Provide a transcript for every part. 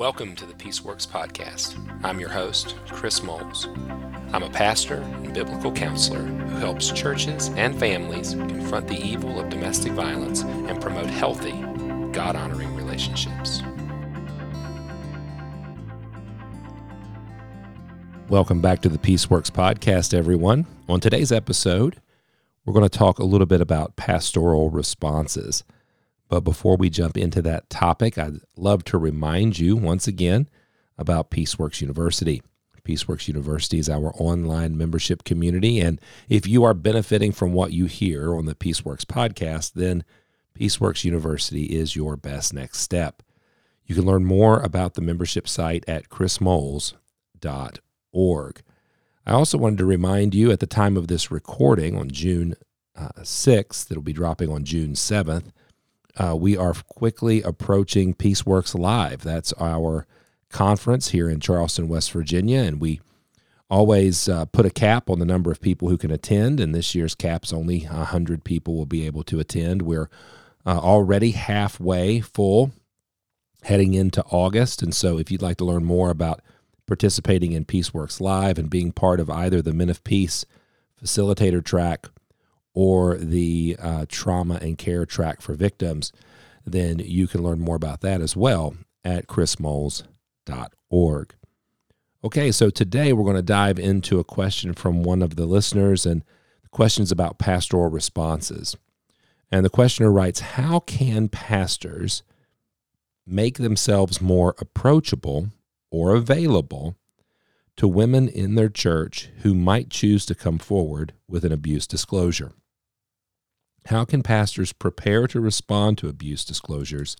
Welcome to the PeaceWorks Podcast. I'm your host, Chris Moles. I'm a pastor and biblical counselor who helps churches and families confront the evil of domestic violence and promote healthy, God-honoring relationships. Welcome back to the PeaceWorks Podcast, everyone. On today's episode, we're going to talk a little bit about pastoral responses. But before we jump into that topic, I'd love to remind you once again about PeaceWorks University. PeaceWorks University is our online membership community, and if you are benefiting from what you hear on the PeaceWorks podcast, then PeaceWorks University is your best next step. You can learn more about the membership site at chrismoles.org. I also wanted to remind you at the time of this recording on June 6th, it'll be dropping on June 7th, we are quickly approaching PeaceWorks Live. That's our conference here in Charleston, West Virginia, and we always put a cap on the number of people who can attend, and this year's cap's only 100 people will be able to attend. We're already halfway full heading into August, and so if you'd like to learn more about participating in PeaceWorks Live and being part of either the Men of Peace facilitator track or the trauma and care track for victims, then you can learn more about that as well at chrismoles.org. Okay, so today we're going to dive into a question from one of the listeners, and the question's about pastoral responses. And the questioner writes, how can pastors make themselves more approachable or available to women in their church who might choose to come forward with an abuse disclosure? How can pastors prepare to respond to abuse disclosures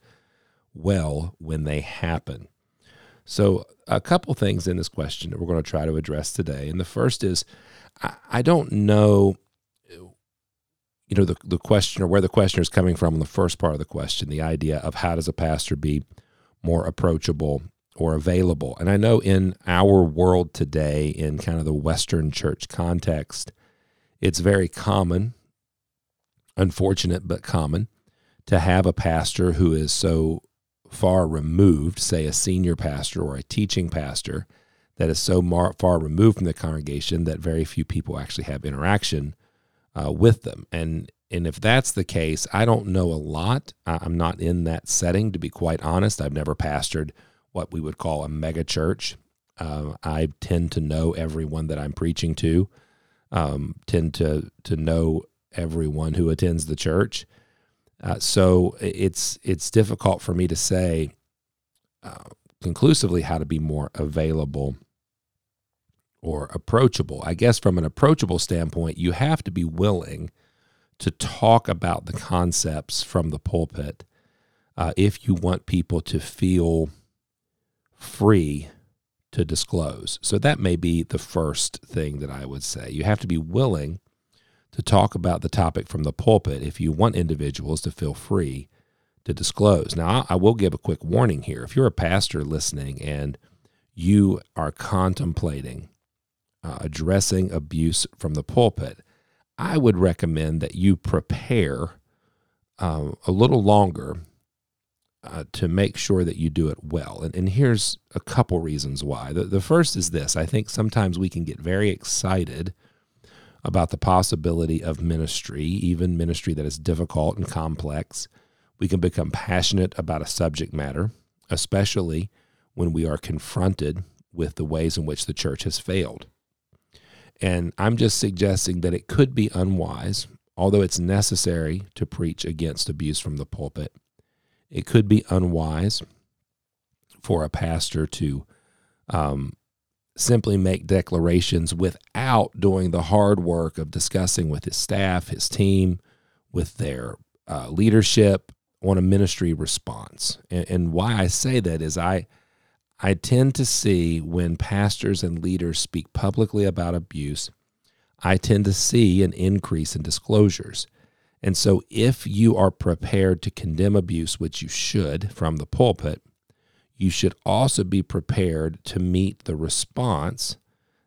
well when they happen? So a couple things in this question that we're going to try to address today. And the first is, I don't know, the questioner, where the questioner is coming from in the first part of the question, the idea of how does a pastor be more approachable or available. And I know in our world today, in kind of the Western church context, it's very common, unfortunate but common, to have a pastor who is so far removed, say a senior pastor or a teaching pastor, that is so far removed from the congregation that very few people actually have interaction with them. And if that's the case, I don't know a lot. I'm not in that setting, to be quite honest. I've never pastored what we would call a mega church. I tend to know everyone that I'm preaching to, tend to know everyone who attends the church. So it's difficult for me to say conclusively how to be more available or approachable. I guess from an approachable standpoint, you have to be willing to talk about the concepts from the pulpit if you want people to feel free to disclose. So that may be the first thing that I would say. You have to be willing to talk about the topic from the pulpit if you want individuals to feel free to disclose. Now, I will give a quick warning here. If you're a pastor listening and you are contemplating addressing abuse from the pulpit, I would recommend that you prepare a little longer to make sure that you do it well. And here's a couple reasons why. The first is this. I think sometimes we can get very excited about the possibility of ministry, even ministry that is difficult and complex. We can become passionate about a subject matter, especially when we are confronted with the ways in which the church has failed. And I'm just suggesting that it could be unwise, although it's necessary to preach against abuse from the pulpit. It could be unwise for a pastor to simply make declarations without doing the hard work of discussing with his staff, his team, with their leadership on a ministry response. And why I say that is I tend to see when pastors and leaders speak publicly about abuse, I tend to see an increase in disclosures. And so if you are prepared to condemn abuse, which you should from the pulpit, you should also be prepared to meet the response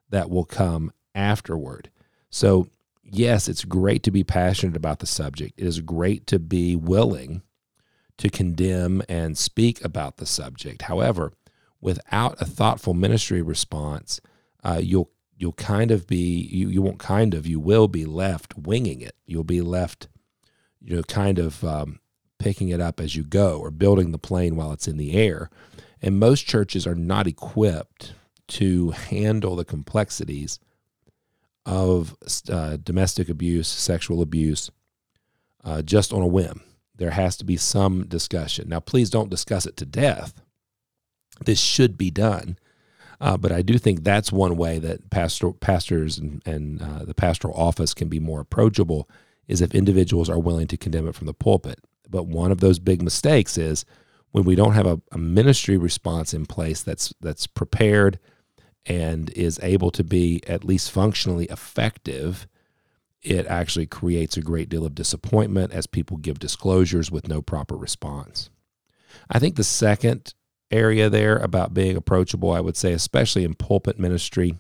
that will come afterward. So yes, it's great to be passionate about the subject. It is great to be willing to condemn and speak about the subject. However, without a thoughtful ministry response, you will be left winging it. You'll be left, picking it up as you go, or building the plane while it's in the air. And most churches are not equipped to handle the complexities of domestic abuse, sexual abuse, just on a whim. There has to be some discussion. Now, please don't discuss it to death. This should be done. But I do think that's one way that pastors and the pastoral office can be more approachable, is if individuals are willing to condemn it from the pulpit. But one of those big mistakes is when we don't have a ministry response in place that's prepared and is able to be at least functionally effective, it actually creates a great deal of disappointment as people give disclosures with no proper response. I think the second area there about being approachable, I would say, especially in pulpit ministry,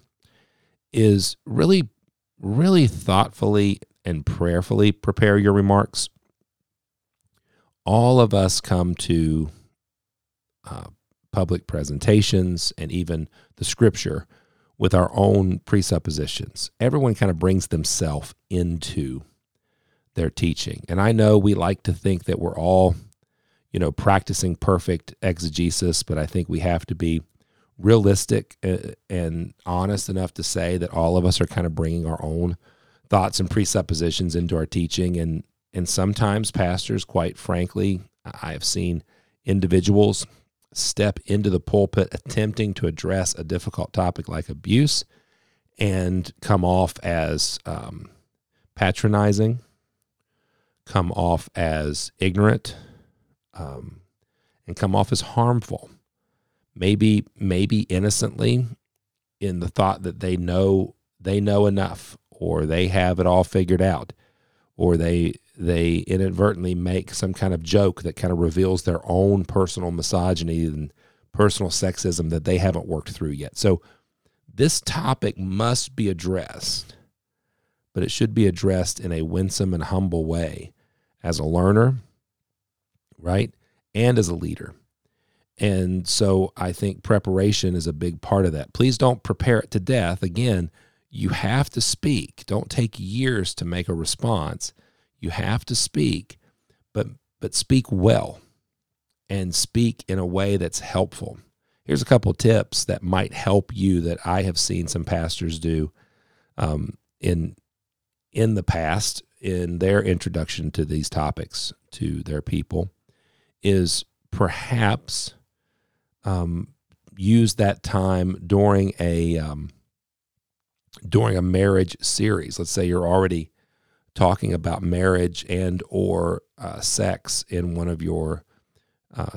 is really, really thoughtfully and prayerfully prepare your remarks. All of us come to public presentations and even the scripture with our own presuppositions. Everyone kind of brings themselves into their teaching. And I know we like to think that we're all, practicing perfect exegesis, but I think we have to be realistic and honest enough to say that all of us are kind of bringing our own thoughts and presuppositions into our teaching. And sometimes pastors, quite frankly, I have seen individuals step into the pulpit attempting to address a difficult topic like abuse and come off as patronizing, come off as ignorant, and come off as harmful. Maybe innocently, in the thought that they know enough, or they have it all figured out, or they inadvertently make some kind of joke that kind of reveals their own personal misogyny and personal sexism that they haven't worked through yet. So this topic must be addressed, but it should be addressed in a winsome and humble way as a learner, right? And as a leader. And so I think preparation is a big part of that. Please don't prepare it to death. Again, you have to speak. Don't take years to make a response. You have to speak, but speak well and speak in a way that's helpful. Here's a couple of tips that might help you that I have seen some pastors do in the past in their introduction to these topics to their people, is perhaps use that time during a marriage series. Let's say you're already talking about marriage and or sex in one of your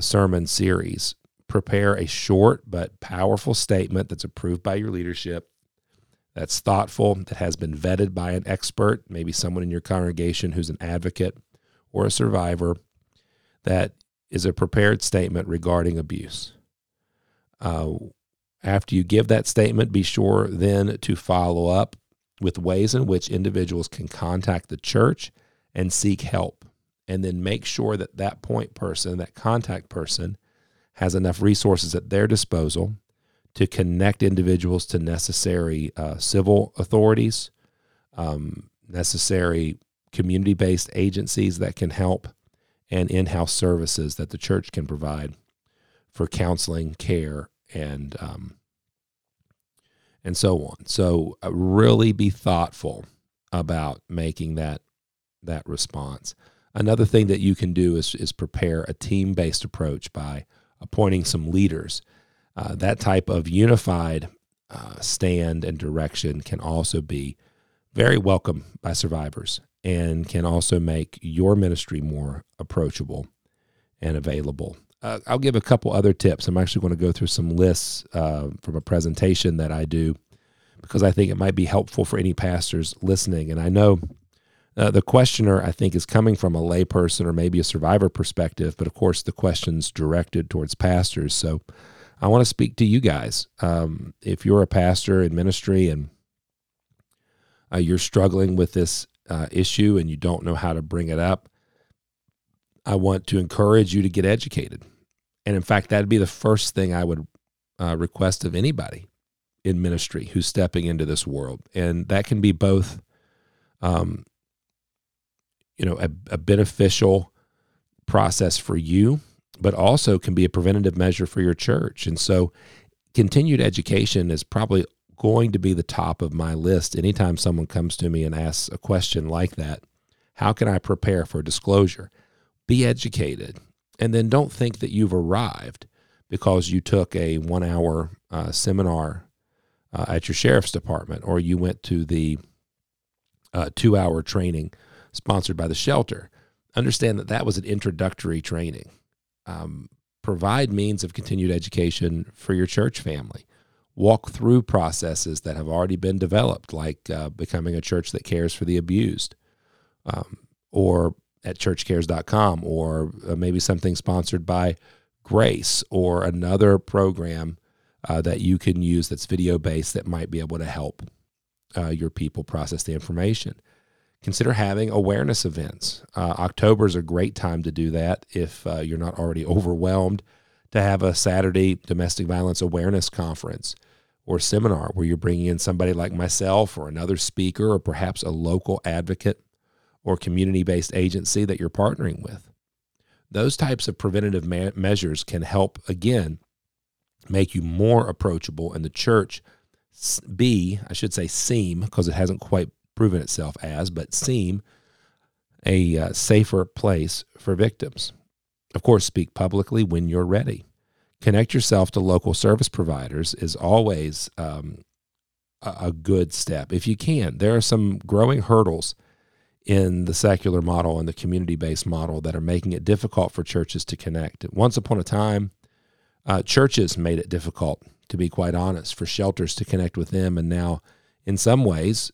sermon series. Prepare a short but powerful statement that's approved by your leadership, that's thoughtful, that has been vetted by an expert, maybe someone in your congregation who's an advocate or a survivor, that is a prepared statement regarding abuse. After you give that statement, be sure then to follow up with ways in which individuals can contact the church and seek help. And then make sure that that point person, that contact person, has enough resources at their disposal to connect individuals to necessary civil authorities, necessary community-based agencies that can help, and in-house services that the church can provide for counseling, care, and so on. So really be thoughtful about making that response. Another thing that you can do is prepare a team-based approach by appointing some leaders. That type of unified stand and direction can also be very welcome by survivors and can also make your ministry more approachable and available. I'll give a couple other tips. I'm actually going to go through some lists from a presentation that I do, because I think it might be helpful for any pastors listening. And I know the questioner, I think, is coming from a layperson or maybe a survivor perspective, but of course the question's directed towards pastors. So I want to speak to you guys. If you're a pastor in ministry and you're struggling with this issue and you don't know how to bring it up, I want to encourage you to get educated. And in fact, that'd be the first thing I would request of anybody in ministry who's stepping into this world. And that can be both, a beneficial process for you, but also can be a preventative measure for your church. And so continued education is probably going to be the top of my list. Anytime someone comes to me and asks a question like that, how can I prepare for disclosure? Be educated. And then don't think that you've arrived because you took a 1-hour seminar at your sheriff's department, or you went to the 2-hour training sponsored by the shelter. Understand that that was an introductory training. Provide means of continued education for your church family. Walk through processes that have already been developed, like becoming a church that cares for the abused, or at churchcares.com, or maybe something sponsored by Grace or another program that you can use that's video-based that might be able to help your people process the information. Consider having awareness events. October is a great time to do that if you're not already overwhelmed, to have a Saturday domestic violence awareness conference or seminar where you're bringing in somebody like myself or another speaker or perhaps a local advocate or community-based agency that you're partnering with. Those types of preventative measures can help, again, make you more approachable, and the church seem, because it hasn't quite proven itself as, but seem a safer place for victims. Of course, speak publicly when you're ready. Connect yourself to local service providers is always a good step. If you can, there are some growing hurdles in the secular model and the community-based model that are making it difficult for churches to connect. Once upon a time, churches made it difficult, to be quite honest, for shelters to connect with them. And now, in some ways,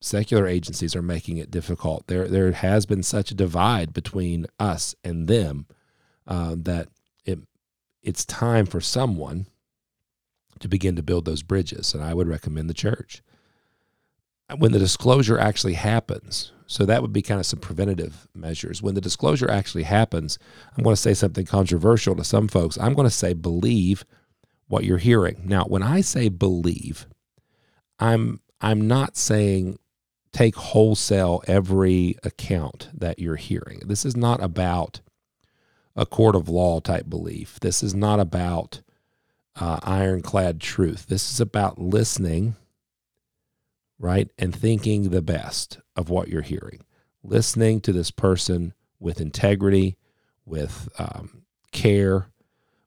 secular agencies are making it difficult. There has been such a divide between us and them that it's time for someone to begin to build those bridges, and I would recommend the church. When the disclosure actually happens, so that would be kind of some preventative measures. When the disclosure actually happens, I'm going to say something controversial to some folks. I'm going to say believe what you're hearing. Now, when I say believe, I'm not saying take wholesale every account that you're hearing. This is not about a court of law type belief. This is not about ironclad truth. This is about listening, right, and thinking the best of what you're hearing. Listening to this person with integrity, with care,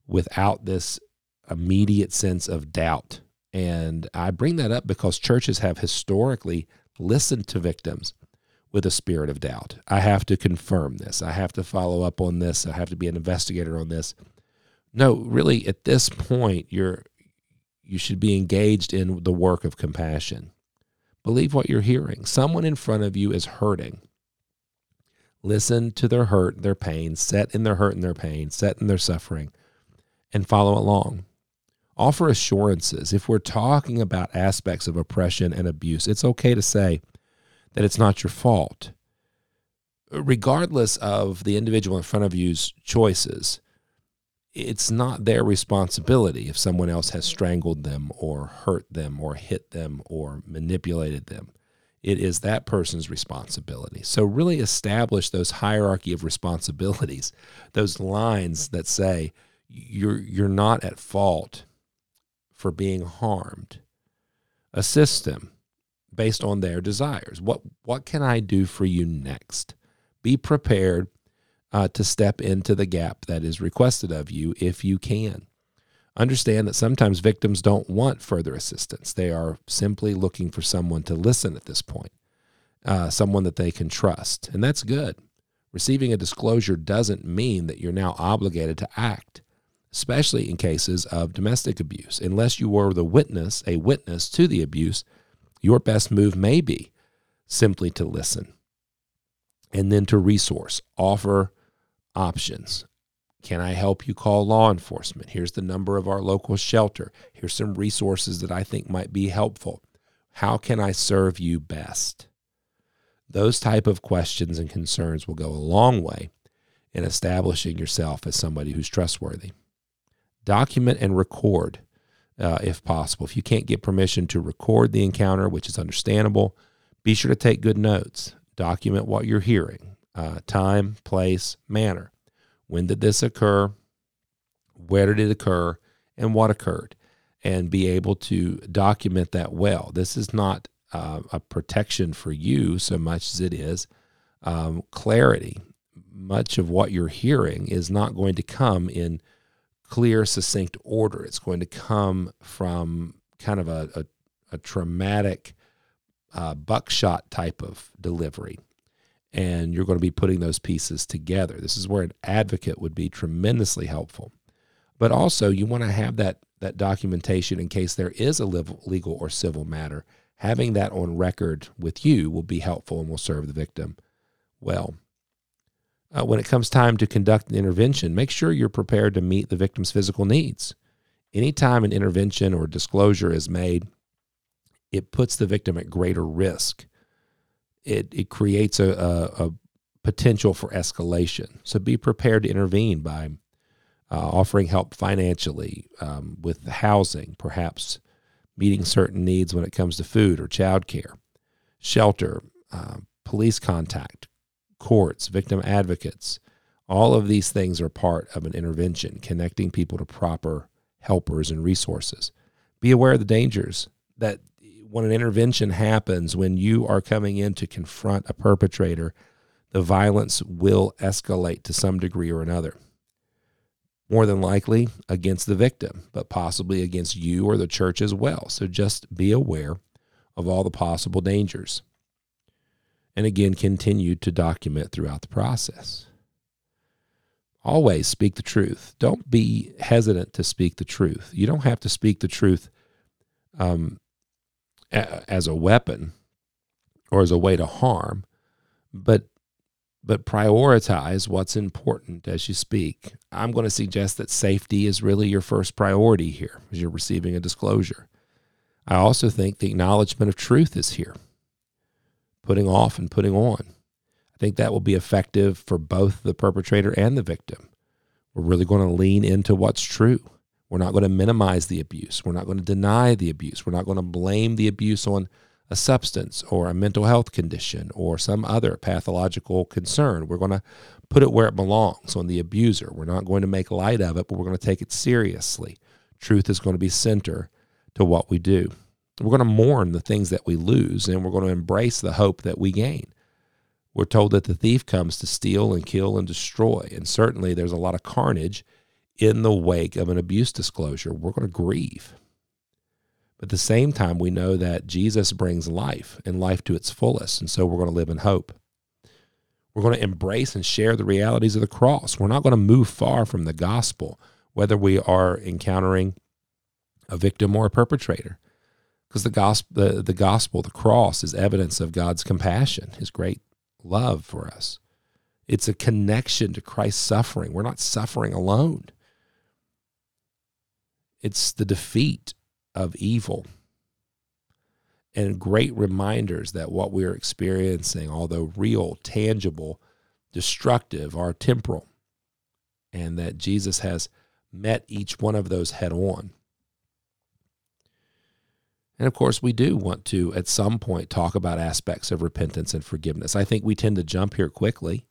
without this immediate sense of doubt. And I bring that up because churches have historically listened to victims with a spirit of doubt. I have to confirm this. I have to follow up on this. I have to be an investigator on this. No, really, at this point, you should be engaged in the work of compassion. Believe what you're hearing. Someone in front of you is hurting. Listen to their hurt, their pain, set in their hurt and their pain, set in their suffering, and follow along. Offer assurances. If we're talking about aspects of oppression and abuse, it's okay to say that it's not your fault. Regardless of the individual in front of you's choices, it's not their responsibility if someone else has strangled them or hurt them or hit them or manipulated them. It is that person's responsibility. So really establish those hierarchy of responsibilities, those lines that say you're not at fault for being harmed. Assist them based on their desires. What can I do for you next? Be prepared to step into the gap that is requested of you if you can. Understand that sometimes victims don't want further assistance. They are simply looking for someone to listen at this point, someone that they can trust, and that's good. Receiving a disclosure doesn't mean that you're now obligated to act, especially in cases of domestic abuse. Unless you were a witness to the abuse, your best move may be simply to listen and then to resource, offer options. Can I help you call law enforcement? Here's the number of our local shelter. Here's some resources that I think might be helpful. How can I serve you best? Those type of questions and concerns will go a long way in establishing yourself as somebody who's trustworthy. Document and record if possible. If you can't get permission to record the encounter, which is understandable, be sure to take good notes. Document what you're hearing, time, place, manner. When did this occur? Where did it occur? And what occurred? And be able to document that well. This is not a protection for you so much as it is clarity. Much of what you're hearing is not going to come in clear, succinct order. It's going to come from kind of a traumatic buckshot type of delivery. And you're going to be putting those pieces together. This is where an advocate would be tremendously helpful. But also, you want to have that documentation in case there is a legal or civil matter. Having that on record with you will be helpful and will serve the victim well. When it comes time to conduct an intervention, make sure you're prepared to meet the victim's physical needs. Anytime an intervention or disclosure is made, it puts the victim at greater risk. It creates a potential for escalation. So be prepared to intervene by offering help financially, with housing, perhaps meeting certain needs when it comes to food or childcare, shelter, police contact, courts, victim advocates. All of these things are part of an intervention, connecting people to proper helpers and resources. Be aware of the dangers that when an intervention happens, when you are coming in to confront a perpetrator, the violence will escalate to some degree or another. More than likely against the victim, but possibly against you or the church as well. So just be aware of all the possible dangers. And again, continue to document throughout the process. Always speak the truth. Don't be hesitant to speak the truth. You don't have to speak the truth as a weapon or as a way to harm, but prioritize what's important as you speak. I'm going to suggest that safety is really your first priority here as you're receiving a disclosure. I also think the acknowledgement of truth is here. Putting off and putting on. I think that will be effective for both the perpetrator and the victim. We're really going to lean into what's true. We're not going to minimize the abuse. We're not going to deny the abuse. We're not going to blame the abuse on a substance or a mental health condition or some other pathological concern. We're going to put it where it belongs, on the abuser. We're not going to make light of it, but we're going to take it seriously. Truth is going to be center to what we do. We're going to mourn the things that we lose, and we're going to embrace the hope that we gain. We're told that the thief comes to steal and kill and destroy, and certainly there's a lot of carnage in the wake of an abuse disclosure. We're going to grieve. But at the same time, we know that Jesus brings life and life to its fullest, and so we're going to live in hope. We're going to embrace and share the realities of the cross. We're not going to move far from the gospel, whether we are encountering a victim or a perpetrator, because the gospel, the cross, is evidence of God's compassion, his great love for us. It's a connection to Christ's suffering. We're not suffering alone. It's the defeat of evil, and great reminders that what we're experiencing, although real, tangible, destructive, are temporal, and that Jesus has met each one of those head on. And of course, we do want to, at some point, talk about aspects of repentance and forgiveness. I think we tend to jump here quickly.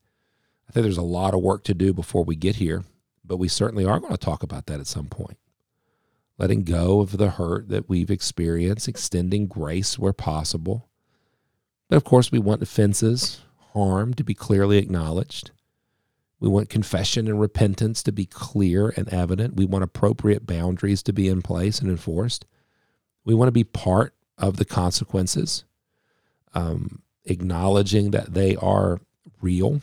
I think there's a lot of work to do before we get here, but we certainly are going to talk about that at some point. Letting go of the hurt that we've experienced, extending grace where possible. But of course, we want offenses, harm, to be clearly acknowledged. We want confession and repentance to be clear and evident. We want appropriate boundaries to be in place and enforced. We want to be part of the consequences, acknowledging that they are real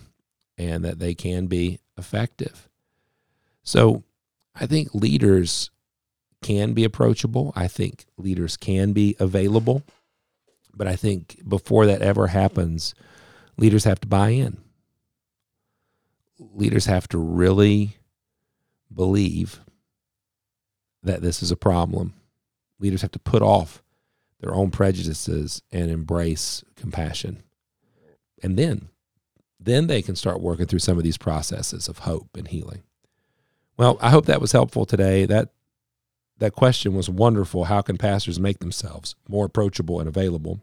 and that they can be effective. So I think leaders can be approachable. I think leaders can be available. But I think before that ever happens, leaders have to buy in. Leaders have to really believe that this is a problem. Leaders have to put off their own prejudices and embrace compassion. And then they can start working through some of these processes of hope and healing. Well, I hope that was helpful today. That question was wonderful. How can pastors make themselves more approachable and available?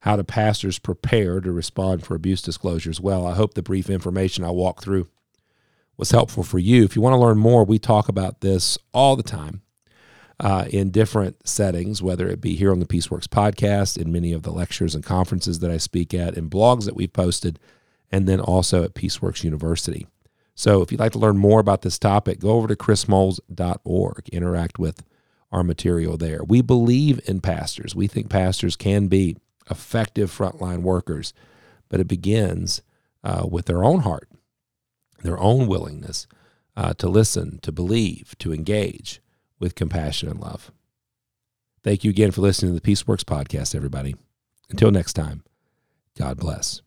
How do pastors prepare to respond for abuse disclosures? Well, I hope the brief information I walked through was helpful for you. If you want to learn more, we talk about this all the time in different settings, whether it be here on the PeaceWorks podcast, in many of the lectures and conferences that I speak at, in blogs that we've posted, and then also at PeaceWorks University. So if you'd like to learn more about this topic, go over to chrismoles.org, interact with our material there. We believe in pastors. We think pastors can be effective frontline workers, but it begins with their own heart, their own willingness to listen, to believe, to engage with compassion and love. Thank you again for listening to the PeaceWorks podcast, everybody. Until next time, God bless.